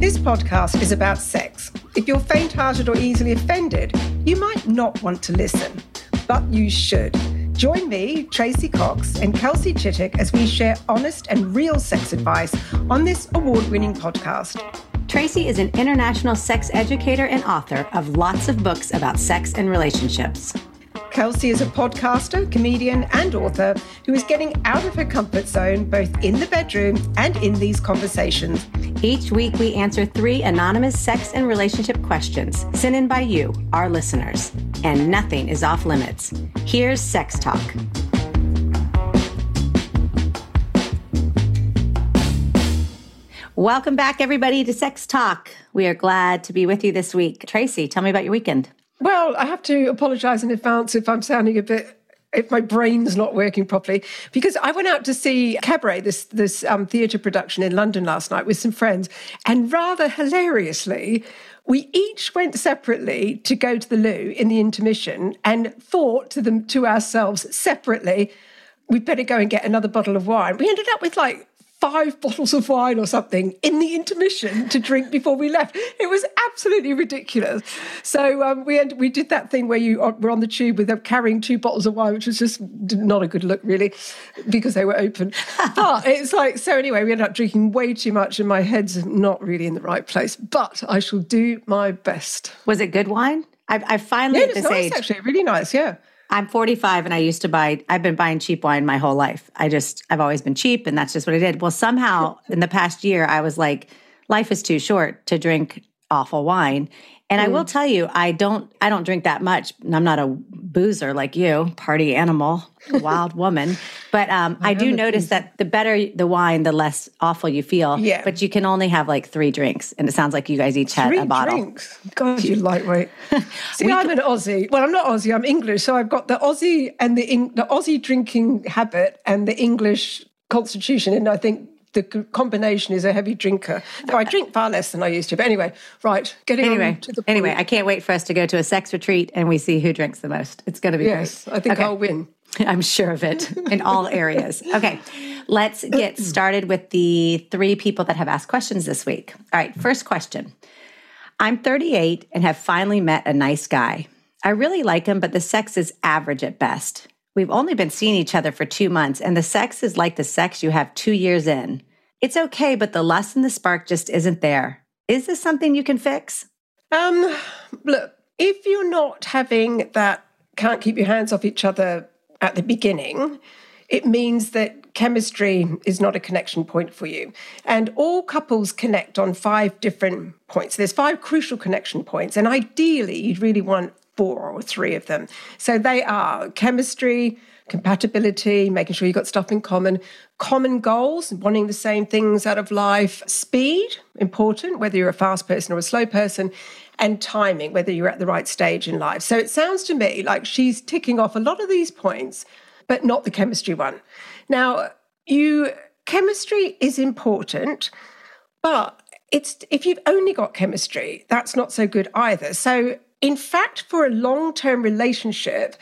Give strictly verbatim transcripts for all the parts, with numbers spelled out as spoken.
This podcast is about sex. If you're faint-hearted or easily offended, you might not want to listen, but you should. Join me, Tracy Cox, and Kelsey Chittick as we share honest and real sex advice on this award-winning podcast. Tracy is an international sex educator and author of lots of books about sex and relationships. Kelsey is a podcaster, comedian, and author who is getting out of her comfort zone both in the bedroom and in these conversations. Each week, we answer three anonymous sex and relationship questions sent in by you, our listeners, and nothing is off limits. Here's Sex Talk. Welcome back, everybody, to Sex Talk. We are glad to be with you this week. Tracy, tell me about your weekend. Well, I have to apologise in advance if I'm sounding a bit, if my brain's not working properly, because I went out to see Cabaret, this this um, theatre production in London last night with some friends, and rather hilariously, we each went separately to go to the loo in the intermission and thought to them to ourselves separately, we'd better go and get another bottle of wine. We ended up with like five bottles of wine or something in the intermission to drink before we left. It was absolutely ridiculous. So um, we end, we did that thing where you were on the tube with them carrying two bottles of wine, which was just not a good look, really, because they were open. But it's like, so anyway, we ended up drinking way too much and my head's not really in the right place, but I shall do my best. Was it good wine? I, I finally, yeah, at this nice, age. Actually, really nice, yeah. I'm forty-five and I used to buy, I've been buying cheap wine my whole life. I just, I've always been cheap and that's just what I did. Well, somehow in the past year, I was like, life is too short to drink awful wine. And mm. I will tell you, I don't, I don't drink that much. I'm not a boozer like you, party animal, wild woman. But um, I, I do notice things. That the better the wine, the less awful you feel. Yeah. But you can only have like three drinks. And it sounds like you guys each had three a bottle. Three drinks? God, you lightweight. See, we I'm can... an Aussie. Well, I'm not Aussie, I'm English. So I've got the Aussie and the, in- the Aussie drinking habit and the English constitution. And I think the combination is a heavy drinker. Though I drink far less than I used to. But anyway, right, getting anyway, on to the point. Anyway, I can't wait for us to go to a sex retreat and we see who drinks the most. It's going to be yes, great. Yes, I think okay. I'll win. I'm sure of it in all areas. Okay, let's get started with the three people that have asked questions this week. All right, first question. I'm thirty-eight and have finally met a nice guy. I really like him, but the sex is average at best. We've only been seeing each other for two months, and the sex is like the sex you have two years in. It's okay, but the lust and the spark just isn't there. Is this something you can fix? Um, look, if you're not having that can't keep your hands off each other at the beginning, it means that chemistry is not a connection point for you. And all couples connect on five different points. There's five crucial connection points, and ideally you'd really want four or three of them. So they are chemistry, compatibility, making sure you've got stuff in common, common goals, wanting the same things out of life, speed, important, whether you're a fast person or a slow person, and timing, whether you're at the right stage in life. So it sounds to me like she's ticking off a lot of these points, but not the chemistry one. Now, you chemistry is important, but it's if you've only got chemistry, that's not so good either. So in fact, for a long-term relationship,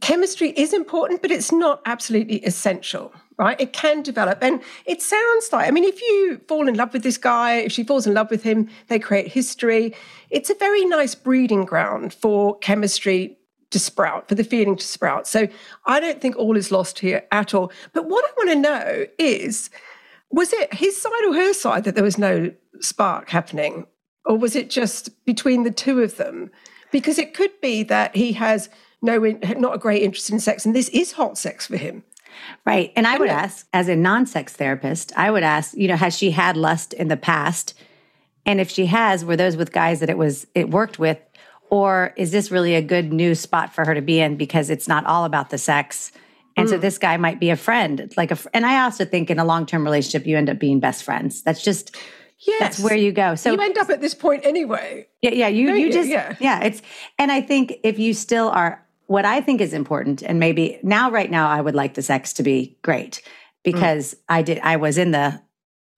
chemistry is important, but it's not absolutely essential, right? It can develop. And it sounds like, I mean, if you fall in love with this guy, if she falls in love with him, they create history. It's a very nice breeding ground for chemistry to sprout, for the feeling to sprout. So I don't think all is lost here at all. But what I want to know is, was it his side or her side that there was no spark happening? Or was it just between the two of them? Because it could be that he has no, not a great interest in sex, and this is hot sex for him. Right. And I would ask, as a non-sex therapist, I would ask, you know, has she had lust in the past? And if she has, were those with guys that it was it worked with? Or is this really a good new spot for her to be in because it's not all about the sex? And mm. so this guy might be a friend, like a, and I also think in a long-term relationship, you end up being best friends. That's just, yes. that's where you go. So you end up at this point anyway. Yeah. Yeah. You, you, you just, yeah. yeah, it's, and I think if you still are, what I think is important, and maybe now, right now, I would like the sex to be great because mm. I did, I was in the,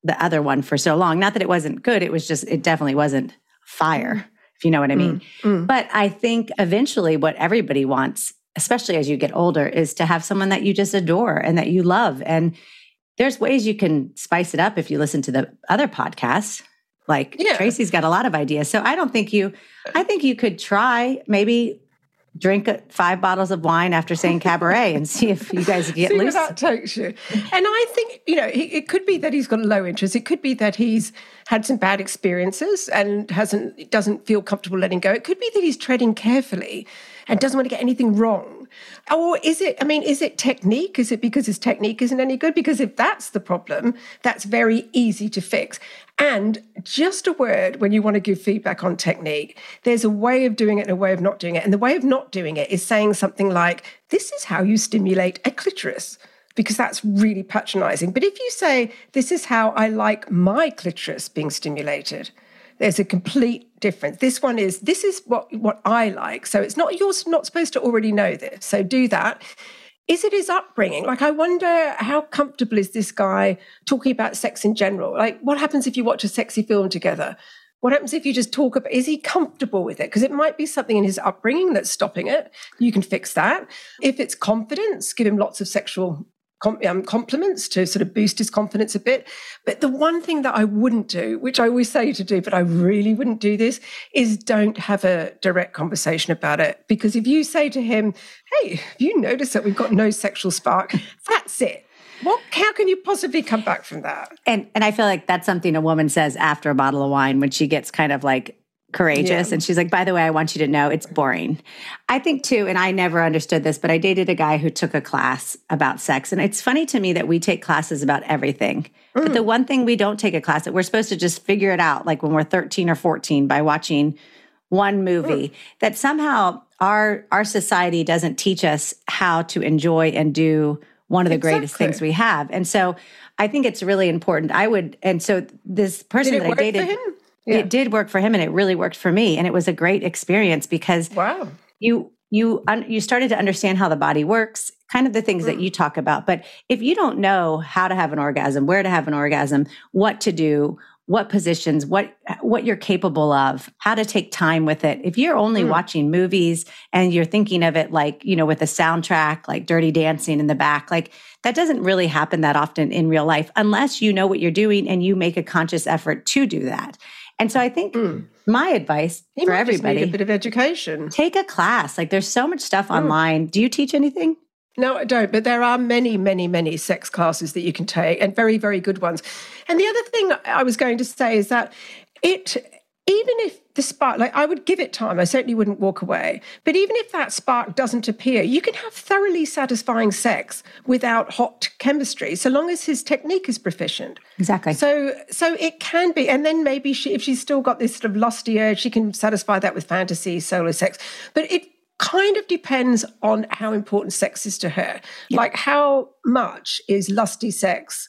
the other one for so long. Not that it wasn't good. It was just, it definitely wasn't fire, if you know what I mean. Mm. Mm. But I think eventually what everybody wants, especially as you get older, is to have someone that you just adore and that you love. And there's ways you can spice it up if you listen to the other podcasts. Like yeah. Tracy's got a lot of ideas. So I don't think you, I think you could try maybe drink five bottles of wine after saying cabaret and see if you guys get see loose. See where that takes you. And I think, you know, it could be that he's got low interest. It could be that he's had some bad experiences and hasn't doesn't feel comfortable letting go. It could be that he's treading carefully and doesn't want to get anything wrong. Or is it, I mean, is it technique? Is it because his technique isn't any good? Because if that's the problem, that's very easy to fix. And just a word, when you want to give feedback on technique, there's a way of doing it and a way of not doing it. And the way of not doing it is saying something like, this is how you stimulate a clitoris, because that's really patronizing. But if you say, this is how I like my clitoris being stimulated, there's a complete difference. This one is, this is what, what I like. So it's not, you're not supposed to already know this. So do that. Is it his upbringing? Like, I wonder how comfortable is this guy talking about sex in general? Like, what happens if you watch a sexy film together? What happens if you just talk about, is he comfortable with it? Because it might be something in his upbringing that's stopping it. You can fix that. If it's confidence, give him lots of sexual com- um, compliments to sort of boost his confidence a bit. But the one thing that I wouldn't do, which I always say to do, but I really wouldn't do this, is don't have a direct conversation about it. Because if you say to him, hey, you notice that we've got no sexual spark, that's it. What? How can you possibly come back from that? And and I feel like that's something a woman says after a bottle of wine when she gets kind of like courageous yeah. and she's like, by the way, I want you to know it's boring. I think too, and I never understood this, but I dated a guy who took a class about sex. And it's funny to me that we take classes about everything. Mm. But the one thing we don't take a class that we're supposed to just figure it out, like when we're thirteen or fourteen by watching one movie, mm. that somehow our our society doesn't teach us how to enjoy and do one of the exactly. greatest things we have. And so I think it's really important. I would, and so this person that I dated, yeah. it did work for him and it really worked for me. And it was a great experience because wow. you, you, un, you started to understand how the body works, kind of the things mm. that you talk about. But if you don't know how to have an orgasm, where to have an orgasm, what to do, what positions, what, what you're capable of, how to take time with it. If you're only mm. watching movies and you're thinking of it, like, you know, with a soundtrack, like Dirty Dancing in the back, like that doesn't really happen that often in real life, unless you know what you're doing and you make a conscious effort to do that. And so I think mm. my advice you for everybody, need a bit of education, take a class. Like there's so much stuff mm. online. Do you teach anything? No, I don't. But there are many, many, many sex classes that you can take and very, very good ones. And the other thing I was going to say is that it, even if the spark, like I would give it time, I certainly wouldn't walk away. But even if that spark doesn't appear, you can have thoroughly satisfying sex without hot chemistry, so long as his technique is proficient. Exactly. So, so it can be. And then maybe she, if she's still got this sort of lusty urge, she can satisfy that with fantasy, solo sex. But it kind of depends on how important sex is to her. Yeah. Like how much is lusty sex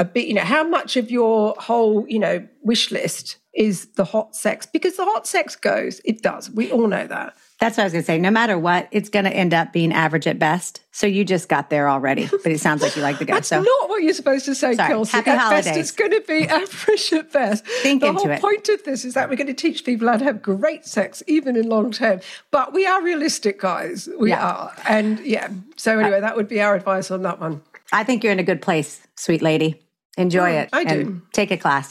a bit, you know, how much of your whole, you know, wish list is the hot sex? Because the hot sex goes, it does. We all know that. That's what I was going to say. No matter what, it's going to end up being average at best. So you just got there already, but it sounds like you like the guy. That's so. Not what you're supposed to say, Sorry. Kelsey. Happy at holidays. Best, it's going to be average at best. Think the into whole it. Point of this is that we're going to teach people how to have great sex, even in long term. But we are realistic, guys. We yeah. are. And yeah, so anyway, that would be our advice on that one. I think you're in a good place, sweet lady. Enjoy yeah, it. I do. Take a class.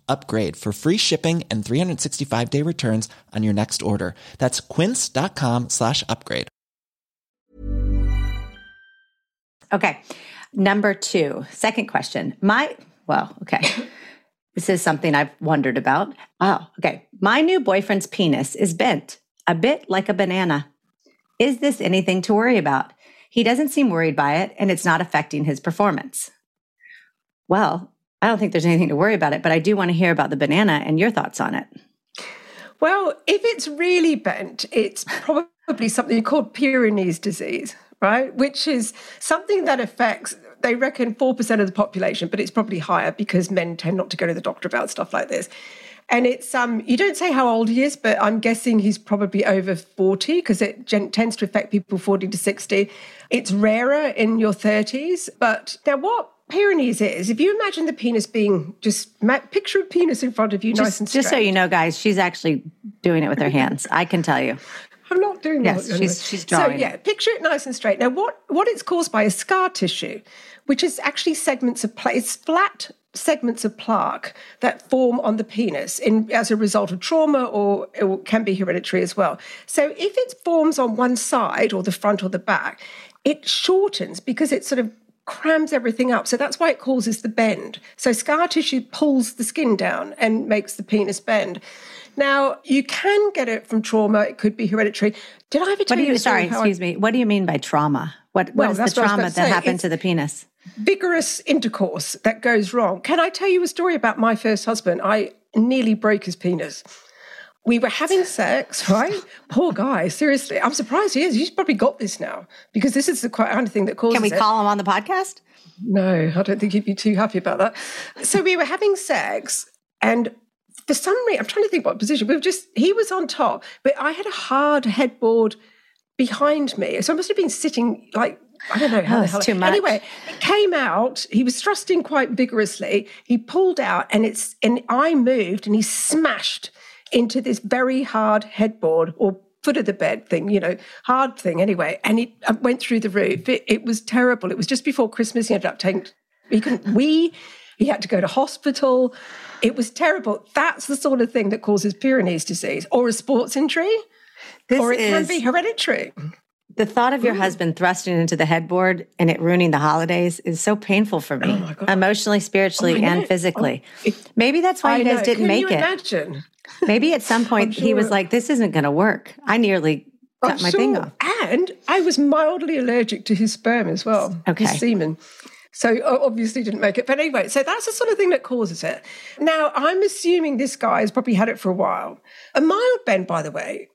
upgrade for free shipping and three sixty-five day returns on your next order. That's quince.com slash upgrade. Okay. Number two, second question. My, well, okay. This is something I've wondered about. Oh, okay. My new boyfriend's penis is bent a bit like a banana. Is this anything to worry about? He doesn't seem worried by it, and it's not affecting his performance. Well, I don't think there's anything to worry about it, but I do want to hear about the banana and your thoughts on it. Well, if it's really bent, it's probably something called Peyronie's disease, right? Which is something that affects, they reckon, four percent of the population, but it's probably higher because men tend not to go to the doctor about stuff like this. And it's, um, you don't say how old he is, but I'm guessing he's probably over forty because it gen- tends to affect people forty to sixty. It's rarer in your thirties. But now what Peyronie's is, if you imagine the penis being just, ma- picture a penis in front of you, just, nice and straight. Just so you know, guys, she's actually doing it with her hands. I can tell you. I'm not doing yes, that. Yes, she's, she's drawing. So yeah, picture it nice and straight. Now what, what it's caused by is scar tissue, which is actually segments of, pla- it's flat segments of plaque that form on the penis in, as a result of trauma, or it can be hereditary as well. So if it forms on one side or the front or the back, it shortens because it sort of crams everything up. So that's why it causes the bend. So scar tissue pulls the skin down and makes the penis bend. Now, you can get it from trauma. It could be hereditary. Did I ever tell what do you, you sorry, excuse I, me. What do you mean by trauma? What, what well, is the trauma that say. happened it's, to the penis? Vigorous intercourse that goes wrong. Can I tell you a story about my first husband? I nearly broke his penis. We were having sex, right? Poor guy, seriously. I'm surprised he is. He's probably got this now because this is the kind of thing that causes it. Can we call it. him on the podcast? No, I don't think he'd be too happy about that. So we were having sex and for some reason, I'm trying to think what position, we were just, he was on top, but I had a hard headboard behind me. So I must have been sitting like, I don't know how oh, the hell. Too much. Anyway, it came out. He was thrusting quite vigorously. He pulled out, and it's and I moved, and he smashed into this very hard headboard or foot of the bed thing, you know, hard thing. Anyway, and it went through the roof. It, it was terrible. It was just before Christmas. He ended up taking. He couldn't wee. He had to go to hospital. It was terrible. That's the sort of thing that causes Peyronie's disease or a sports injury, this or it is... can be hereditary. The thought of your husband thrusting into the headboard and it ruining the holidays is so painful for me, oh my God. emotionally, spiritually, oh, and physically. Oh, it, Maybe that's why I you guys know. didn't Can make you it. Imagine? Maybe at some point sure. he was like, this isn't going to work. I nearly cut I'm my sure. thing off. And I was mildly allergic to his sperm as well, okay. his semen. So obviously didn't make it. But anyway, so that's the sort of thing that causes it. Now, I'm assuming this guy has probably had it for a while. A mild bend, by the way,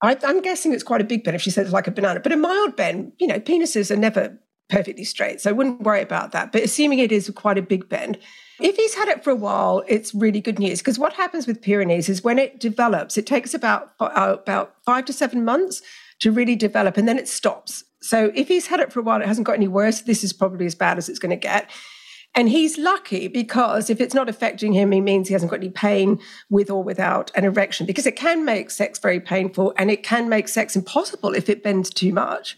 I, I'm guessing it's quite a big bend if she says like a banana, but a mild bend, you know, penises are never perfectly straight, so I wouldn't worry about that. But assuming it is quite a big bend, if he's had it for a while, it's really good news because what happens with Peyronie's is when it develops, it takes about uh, about five to seven months to really develop and then it stops. So if he's had it for a while, it hasn't got any worse, this is probably as bad as it's going to get. And he's lucky because if it's not affecting him, he means he hasn't got any pain with or without an erection because it can make sex very painful and it can make sex impossible if it bends too much,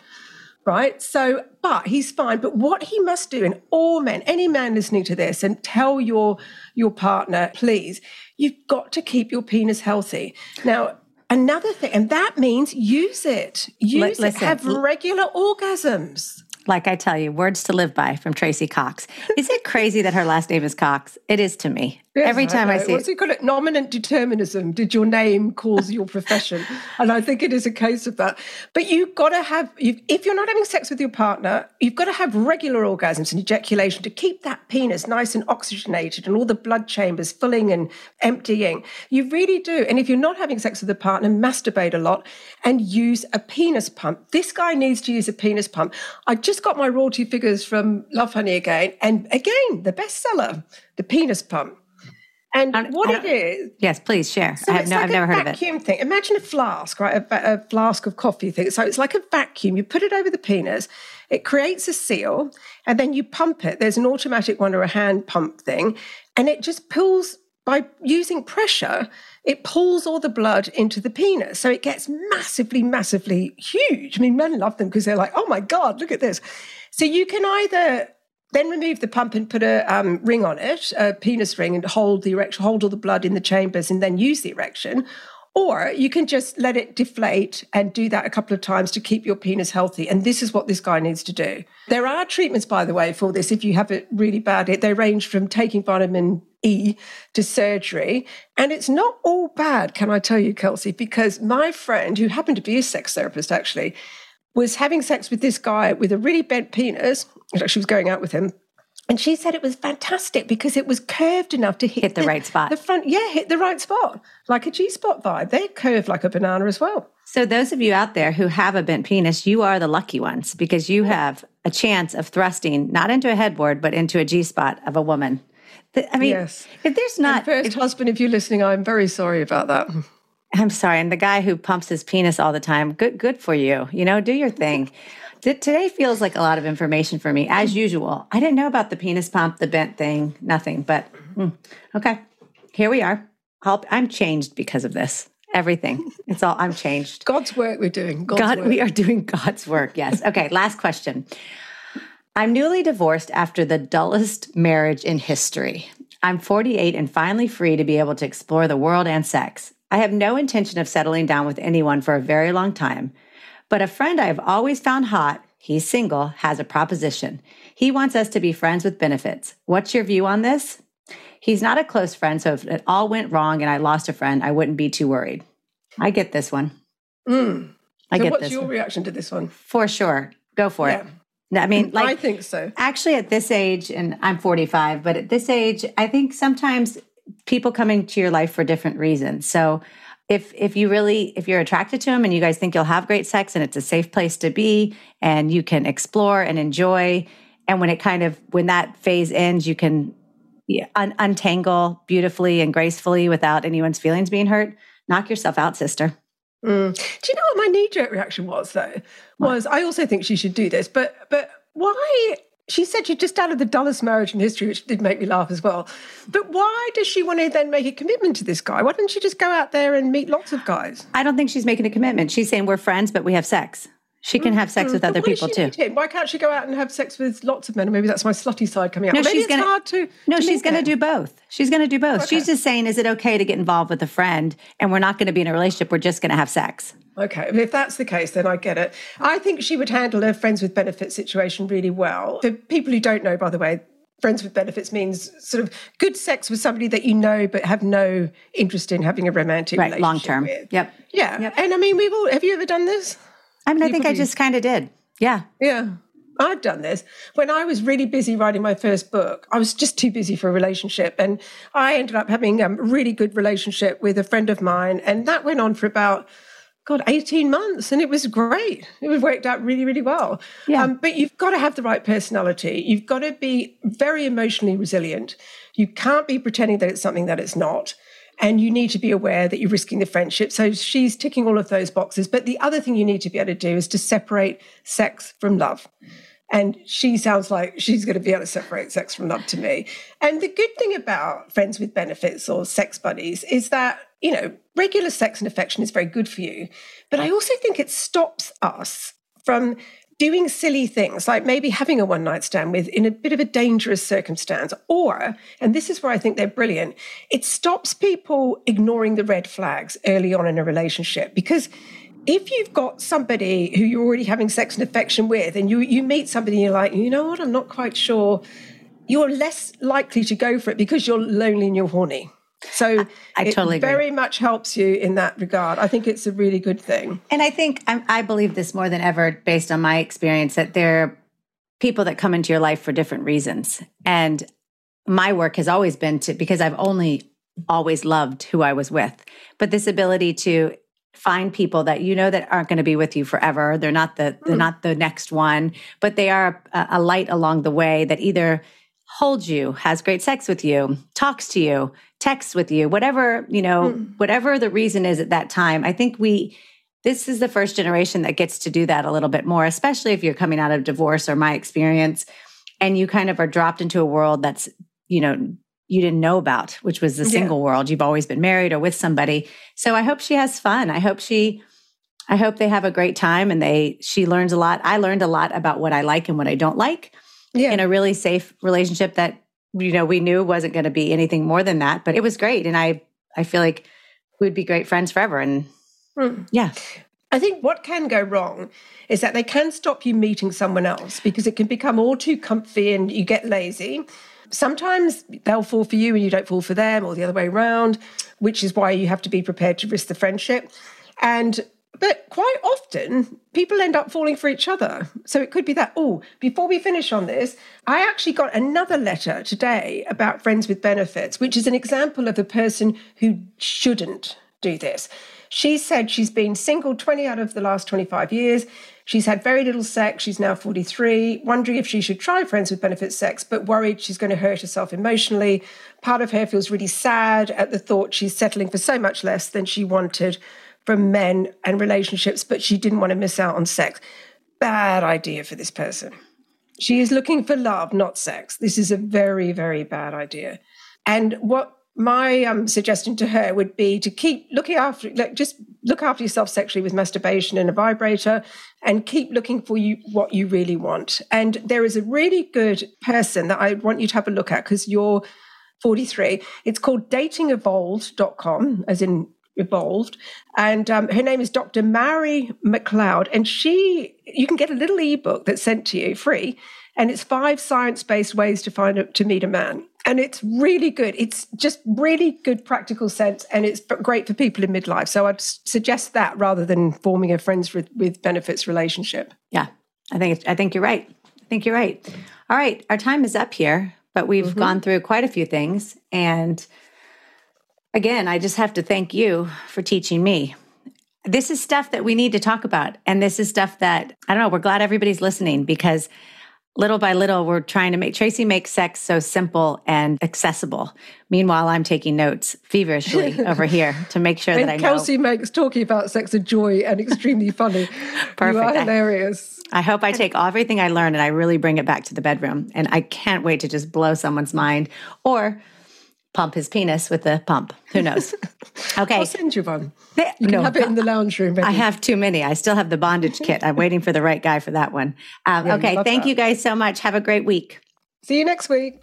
right? So, but he's fine. But what he must do, and all men, any man listening to this, and tell your, your partner, please, you've got to keep your penis healthy. Now, another thing, and that means use it. Use L- listen, it. Have regular orgasms. Like I tell you, words to live by from Tracy Cox. Is it crazy that her last name is Cox? It is to me. Yes, Every time I, I see What's it. What's it called? Nominant determinism. Did your name cause your profession? And I think it is a case of that. But you've got to have, you've, if you're not having sex with your partner, you've got to have regular orgasms and ejaculation to keep that penis nice and oxygenated and all the blood chambers filling and emptying. You really do. And if you're not having sex with a partner, masturbate a lot and use a penis pump. This guy needs to use a penis pump. I just Just got my royalty figures from Love Honey again, and again, the bestseller, the penis pump. And, and what and, it is... Yes, please share. So I have, no, like I've never heard of it. It's a vacuum thing. Imagine a flask, right? A, a flask of coffee thing. So it's like a vacuum. You put it over the penis, it creates a seal, and then you pump it. There's an automatic one or a hand pump thing, and it just pulls... By using pressure, it pulls all the blood into the penis. So it gets massively, massively huge. I mean, men love them because they're like, oh, my God, look at this. So you can either then remove the pump and put a um, ring on it, a penis ring, and hold the erection, hold all the blood in the chambers and then use the erection. Or you can just let it deflate and do that a couple of times to keep your penis healthy. And this is what this guy needs to do. There are treatments, by the way, for this if you have it really bad. They range from taking vitamin E to surgery. And it's not all bad, can I tell you, Kelsey, because my friend, who happened to be a sex therapist actually, was having sex with this guy with a really bent penis. She was going out with him. And she said it was fantastic because it was curved enough to hit, hit the, the right spot. The front, yeah, hit the right spot, like a G-spot vibe. They curve like a banana as well. So those of you out there who have a bent penis, you are the lucky ones because you have a chance of thrusting, not into a headboard, but into a G-spot of a woman. I mean, yes. If there's not... And first if, husband, if you're listening, I'm very sorry about that. I'm sorry. And the guy who pumps his penis all the time, good, good for you. You know, do your thing. Today feels like a lot of information for me, as usual. I didn't know about the penis pump, the bent thing, nothing, but okay, here we are. I'll, I'm changed because of this. Everything. It's all, I'm changed. God's work we're doing. God's God, work. We are doing God's work, yes. Okay, last question. I'm newly divorced after the dullest marriage in history. I'm forty-eight and finally free to be able to explore the world and sex. I have no intention of settling down with anyone for a very long time. But a friend I've always found hot, he's single, has a proposition. He wants us to be friends with benefits. What's your view on this? He's not a close friend, so if it all went wrong and I lost a friend, I wouldn't be too worried. I get this one. Mm. I so get what's this your one. reaction to this one? For sure. Go for yeah. it. I mean, like, I think so. Actually, at this age, and I'm forty-five, but at this age, I think sometimes people come into your life for different reasons. So If if you really, if you're attracted to him and you guys think you'll have great sex and it's a safe place to be and you can explore and enjoy, and when it kind of, when that phase ends, you can yeah. un- untangle beautifully and gracefully without anyone's feelings being hurt, knock yourself out, sister. Mm. Do you know what my knee-jerk reaction was, though? Was what? I also think she should do this, but but why... She said she just out of the dullest marriage in history, which did make me laugh as well. But why does she want to then make a commitment to this guy? Why doesn't she just go out there and meet lots of guys? I don't think she's making a commitment. She's saying we're friends, but we have sex. She can have sex mm-hmm. with but other people too. Why can't she go out and have sex with lots of men? Maybe that's my slutty side coming out. No, Maybe she's it's gonna, hard to No, to she's going to do both. She's going to do both. Okay. She's just saying, is it okay to get involved with a friend and we're not going to be in a relationship, we're just going to have sex? Okay, if that's the case, then I get it. I think she would handle her friends with benefits situation really well. For people who don't know, by the way, friends with benefits means sort of good sex with somebody that you know but have no interest in having a romantic right, relationship long term. With. Yep. Yeah, yep. And I mean, we've all, have you ever done this? I mean, I you think probably, I just kind of did. Yeah. Yeah. I've done this. When I was really busy writing my first book, I was just too busy for a relationship. And I ended up having a really good relationship with a friend of mine. And that went on for about... God, eighteen months, and it was great. It worked out really, really well. Yeah. Um, but you've got to have the right personality. You've got to be very emotionally resilient. You can't be pretending that it's something that it's not. And you need to be aware that you're risking the friendship. So she's ticking all of those boxes. But the other thing you need to be able to do is to separate sex from love. And she sounds like she's going to be able to separate sex from love to me. And the good thing about friends with benefits or sex buddies is that, you know, regular sex and affection is very good for you. But I also think it stops us from doing silly things, like maybe having a one-night stand with in a bit of a dangerous circumstance. Or, and this is where I think they're brilliant, it stops people ignoring the red flags early on in a relationship. Because if you've got somebody who you're already having sex and affection with and you, you meet somebody and you're like, you know what, I'm not quite sure, you're less likely to go for it because you're lonely and you're horny. So I, I it totally very agree. Much helps you in that regard. I think it's a really good thing. And I think I, I believe this more than ever based on my experience that there are people that come into your life for different reasons. And my work has always been to, because I've only always loved who I was with, but this ability to find people that you know that aren't going to be with you forever. They're not the, mm. they're not the next one, but they are a, a light along the way that either holds you, has great sex with you, talks to you, texts with you, whatever, you know, mm. whatever the reason is at that time. I think we, this is the first generation that gets to do that a little bit more, especially if you're coming out of divorce, or my experience, and you kind of are dropped into a world that's, you know, you didn't know about, which was the single yeah. world. You've always been married or with somebody. So I hope she has fun. I hope she, I hope they have a great time, and they, she learns a lot. I learned a lot about what I like and what I don't like yeah. in a really safe relationship that, you know, we knew wasn't going to be anything more than that, but it was great. And I, I feel like we'd be great friends forever. And mm. yeah. I think what can go wrong is that they can stop you meeting someone else because it can become all too comfy and you get lazy. Sometimes they'll fall for you and you don't fall for them, or the other way around, which is why you have to be prepared to risk the friendship. And but quite often, people end up falling for each other. So it could be that, oh, before we finish on this, I actually got another letter today about friends with benefits, which is an example of the person who shouldn't do this. She said she's been single twenty out of the last twenty-five years. She's had very little sex. She's now forty-three, wondering if she should try friends with benefits sex, but worried she's going to hurt herself emotionally. Part of her feels really sad at the thought she's settling for so much less than she wanted from men and relationships, but she didn't want to miss out on sex. Bad idea for this person. She is looking for love, not sex. This is a very, very bad idea. And what my um, suggestion to her would be to keep looking after, like, just look after yourself sexually with masturbation and a vibrator, and keep looking for you what you really want. And there is a really good person that I want you to have a look at because you're forty-three. It's called dating evolved dot com, as in evolved. And um, her name is Doctor Mary McLeod. And she, you can get a little ebook that's sent to you free. And it's five science-based ways to find a, to meet a man. And it's really good. It's just really good practical sense, and it's great for people in midlife. So I'd suggest that rather than forming a friends with, with benefits relationship. Yeah, I think it's, I think you're right. I think you're right. All right, our time is up here, but we've mm-hmm. gone through quite a few things. And again, I just have to thank you for teaching me. This is stuff that we need to talk about, and this is stuff that, I don't know, we're glad everybody's listening because little by little, we're trying to make Tracy make sex so simple and accessible. Meanwhile, I'm taking notes feverishly over here to make sure that I Kelsey know. Kelsey makes talking about sex a joy and extremely funny. Perfect. You are hilarious. I, I hope I take everything I learn and I really bring it back to the bedroom. And I can't wait to just blow someone's mind or pump his penis with a pump. Who knows? Okay. I'll send you one. You can no, have it in the lounge room. Maybe. I have too many. I still have the bondage kit. I'm waiting for the right guy for that one. Um, yeah, okay. Thank that. you guys so much. Have a great week. See you next week.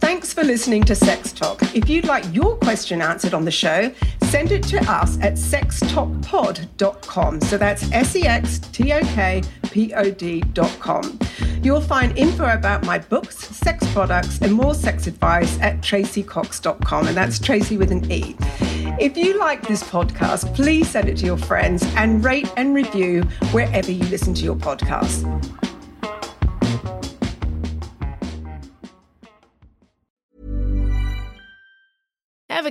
Thanks for listening to Sex Talk. If you'd like your question answered on the show, send it to us at sex talk pod dot com. So that's S E X T O K P O D dot com. You'll find info about my books, sex products, and more sex advice at tracy cox dot com, and that's Tracy with an E. If you like this podcast, please send it to your friends and rate and review wherever you listen to your podcast. Ever